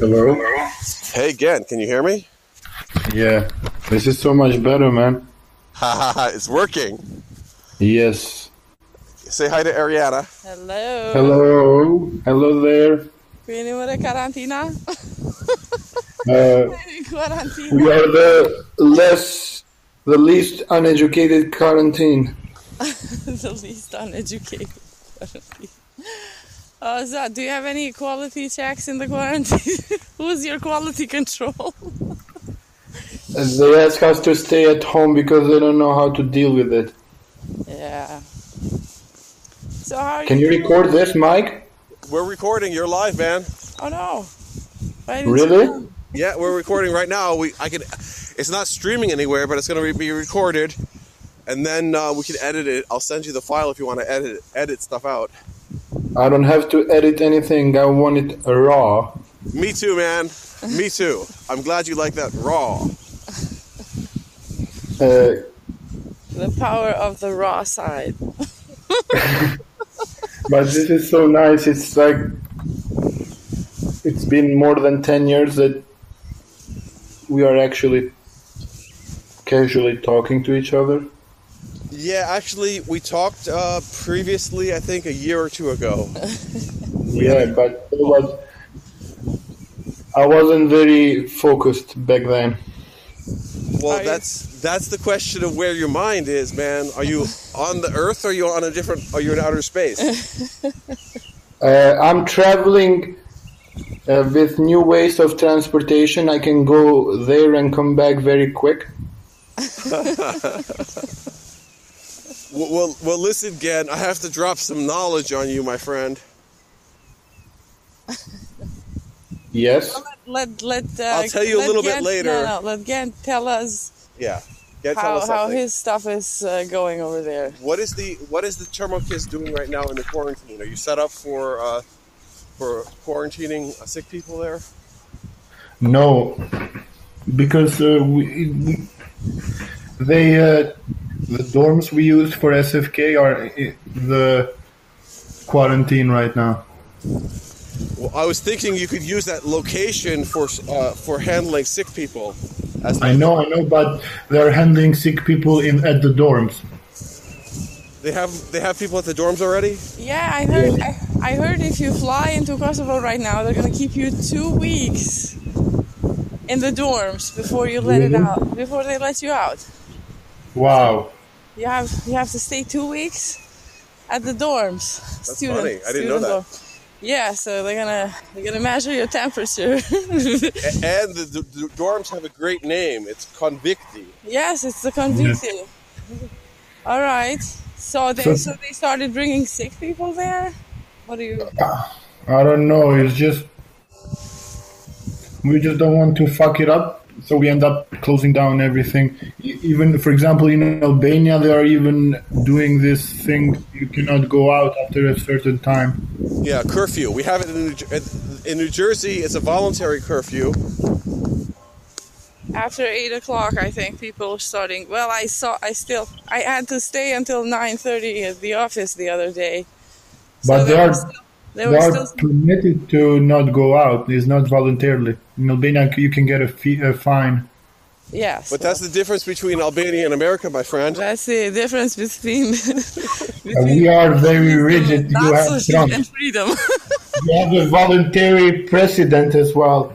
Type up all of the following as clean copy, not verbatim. Hello? Hey, Gent, can you hear me? Yeah. This is so much better, man. Haha, it's working. Yes. Say hi to Ariana. Hello. Hello. Hello there. Venimos de quarantina. We are the least uneducated quarantine. The least uneducated quarantine. Oh, so, do you have any quality checks in the quarantine? Who's your quality control? They ask us to stay at home because they don't know how to deal with it. Yeah. So how are you record this, Mike? We're recording. You're live, man. Oh no! Really? Yeah, we're recording right now. It's not streaming anywhere, but it's going to be recorded, and then we can edit it. I'll send you the file if you want to edit stuff out. I don't have to edit anything. I want it raw. Me too, man. Me too. I'm glad you like that raw. The power of the raw side. But this is so nice. It's like it's been more than 10 years that we are actually casually talking to each other. Yeah, actually, we talked previously, I think, a year or two ago. Yeah, but I wasn't very focused back then. Well, that's the question of where your mind is, man. Are you on the Earth, or are you on a different? Are you in outer space? I'm traveling with new ways of transportation. I can go there and come back very quick. Well, listen, Gent. I have to drop some knowledge on you, my friend. Yes. I'll tell you a little bit later. No, let Gent tell us. Yeah. How his stuff is going over there. What is the Thermocase doing right now in the quarantine? Are you set up for quarantining sick people there? No, because the dorms we use for SFK are the quarantine right now. Well, I was thinking you could use that location for handling sick people. I know, but they're handling sick people at the dorms. They have people at the dorms already? Yeah, I heard. Yeah. I heard if you fly into Kosovo right now, they're gonna keep you 2 weeks in the dorms before you let it out. Before they let you out. Wow. So you have to stay 2 weeks at the dorms. That's funny. I didn't know that. Dorm. Yeah, so they're gonna measure your temperature. And the dorms have a great name. It's Konvikti. Yes, it's the Konvikti. Yeah. All right. So they started bringing sick people there. What do you? I don't know. It's just we just don't want to fuck it up, so we end up closing down everything. Even, for example, in Albania, they are even doing this thing. You cannot go out after a certain time. Yeah, curfew. We have it in New Jersey. It's a voluntary curfew. After 8 o'clock, I think people are starting. Well, I had to stay until 9:30 at the office the other day. But so they are permitted to not go out. It's not voluntarily. In Albania, you can get a fine. Yes. But that's the difference between Albania and America, my friend. That's the difference between we are very rigid. You have freedom. You have a voluntary president as well.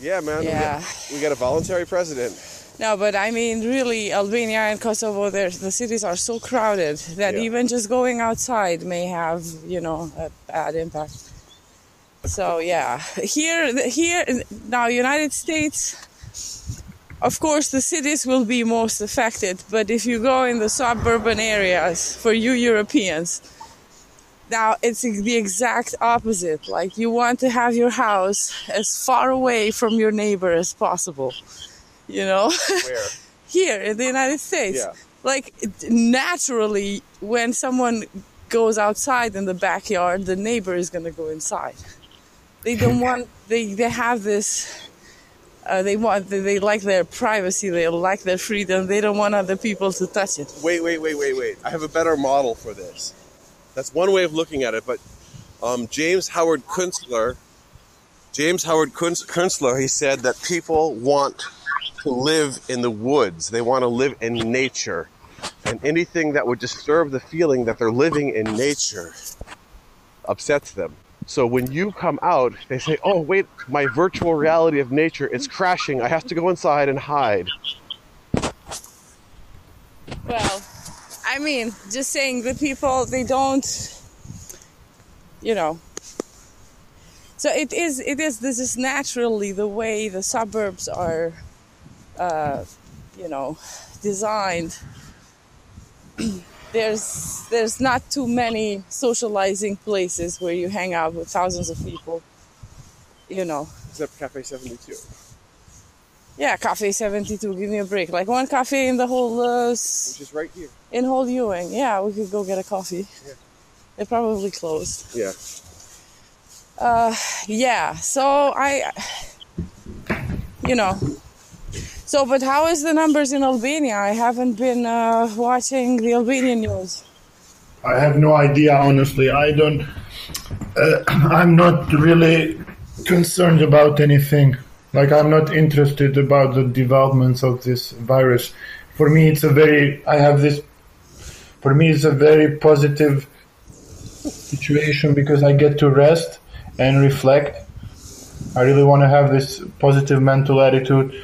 Yeah, man. Yeah. We got a voluntary president. No, but I mean, really, Albania and Kosovo, the cities are so crowded that even just going outside may have, a bad impact. So, yeah. Here now, United States... Of course, the cities will be most affected, but if you go in the suburban areas, for you Europeans, now it's the exact opposite. Like, you want to have your house as far away from your neighbor as possible, Where? Here in the United States. Yeah. Like, naturally, when someone goes outside in the backyard, the neighbor is going to go inside. They don't want... They have this... They like their privacy. They like their freedom. They don't want other people to touch it. Wait. I have a better model for this. That's one way of looking at it. But James Howard Kunstler, he said that people want to live in the woods. They want to live in nature. And anything that would disturb the feeling that they're living in nature upsets them. So when you come out, they say, oh, wait, my virtual reality of nature is crashing. I have to go inside and hide. Well, I mean, just saying the people, they don't, you know. So it is, this is naturally the way the suburbs are, you know, designed. There's not too many socializing places where you hang out with thousands of people, you know. Except Cafe 72. Yeah, Cafe 72, give me a break. Like one cafe in the whole... which is right here. In whole Ewing. Yeah, we could go get a coffee. Yeah. They're probably closed. Yeah. Yeah, so I... You know... So, but how is the numbers in Albania? I haven't been watching the Albanian news. I have no idea, honestly. I don't... I'm not really concerned about anything. Like, I'm not interested about the developments of this virus. For me, it's a very... I have this... For me, it's a very positive situation because I get to rest and reflect. I really want to have this positive mental attitude.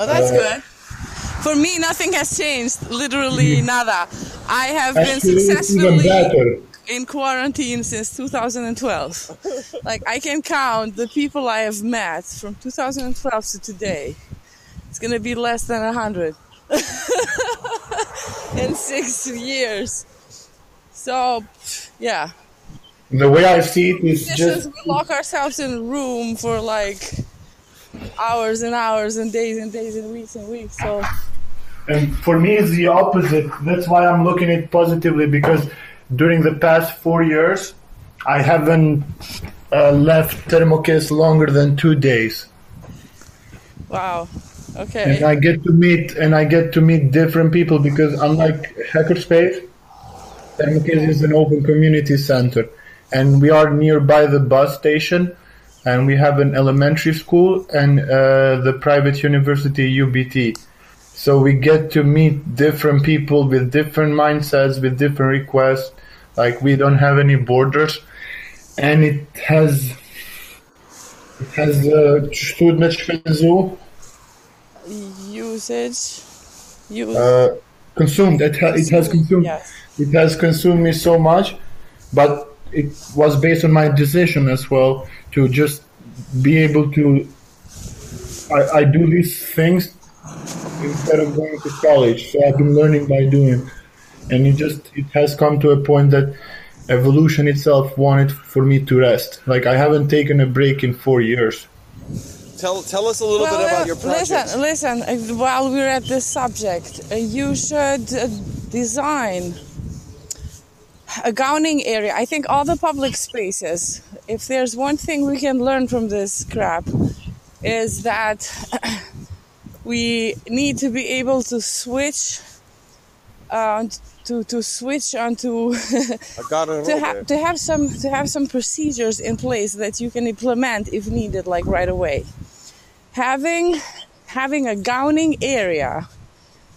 Oh, that's good. For me, nothing has changed. Literally nada. I have been successfully in quarantine since 2012. Like, I can count the people I have met from 2012 to today. It's going to be less than 100 in 6 years. So, yeah. The way I see it is just... We lock ourselves in a room for, like... hours and hours and days and days and weeks, so... And for me, it's the opposite. That's why I'm looking at it positively, because during the past 4 years, I haven't left Thermocase longer than 2 days. Wow, okay. And I get to meet different people, because unlike Hackerspace, Thermocase is an open community center, and we are nearby the bus station. And we have an elementary school and the private university, UBT. So we get to meet different people with different mindsets, with different requests. Like, we don't have any borders. And it has consumed. It has consumed me so much, but it was based on my decision as well to just be able to... I do these things instead of going to college. So I've been learning by doing. And it has come to a point that evolution itself wanted for me to rest. Like, I haven't taken a break in 4 years. Tell us a little bit about your project. Listen, while we're at this subject, you should design... a gowning area. I think all the public spaces, if there's one thing we can learn from this crap, is that we need to be able to switch onto to have some procedures in place that you can implement if needed, like right away. Having a gowning area,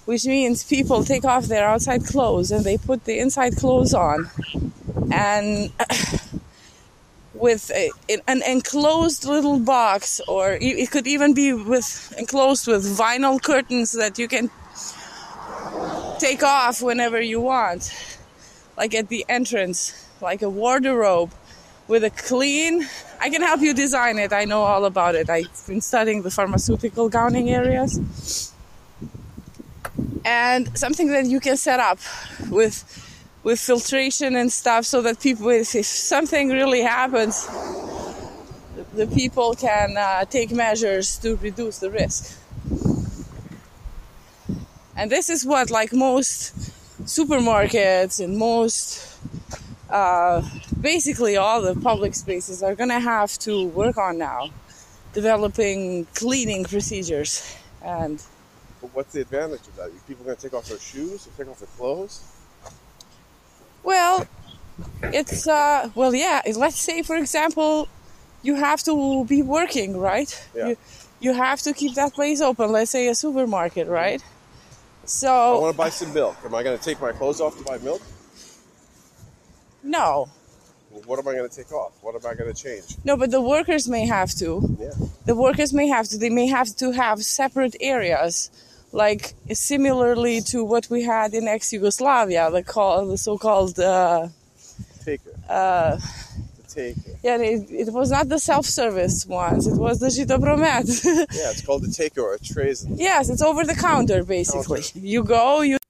which means people take off their outside clothes and they put the inside clothes on, and with an enclosed little box, or it could even be enclosed with vinyl curtains that you can take off whenever you want, like at the entrance, like a wardrobe with a clean... I can help you design it. I know all about it. I've been studying the pharmaceutical gowning areas. And something that you can set up with filtration and stuff, so that people, if something really happens, the people can take measures to reduce the risk. And this is what, like, most supermarkets and most basically all the public spaces are gonna have to work on now, developing cleaning procedures. And but what's the advantage of that? Are people going to take off their shoes or take off their clothes? Well, it's, well, yeah, let's say, for example, you have to be working, right? Yeah. You have to keep that place open, let's say a supermarket, right? So I want to buy some milk. Am I going to take my clothes off to buy milk? No. Well, what am I going to take off? What am I going to change? No, but the workers may have to. Yeah. The workers may have to. They may have to have separate areas, like similarly to what we had in ex-Yugoslavia, the so-called... taker. Taker. Yeah, it was not the self-service ones. It was the Žitopromet. Yeah, it's called the taker or a trazen. Yes, it's over the counter, basically. Counter. You go, you...